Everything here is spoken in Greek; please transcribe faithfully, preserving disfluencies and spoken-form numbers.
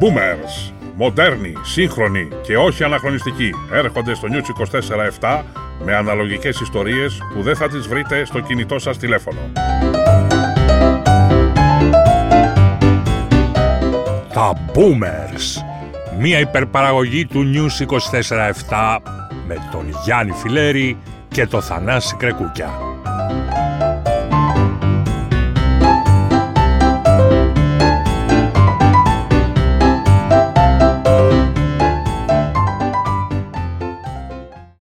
boomers, μοντέρνοι, σύγχρονοι και όχι αναχρονιστικοί, έρχονται στο News είκοσι τέσσερα επτά με αναλογικές ιστορίες που δεν θα τις βρείτε στο κινητό σας τηλέφωνο. Τα boomers, μια υπερπαραγωγή του News είκοσι τέσσερα επτά με τον Γιάννη Φιλέρη και τον Θανάση Κρεκούκια.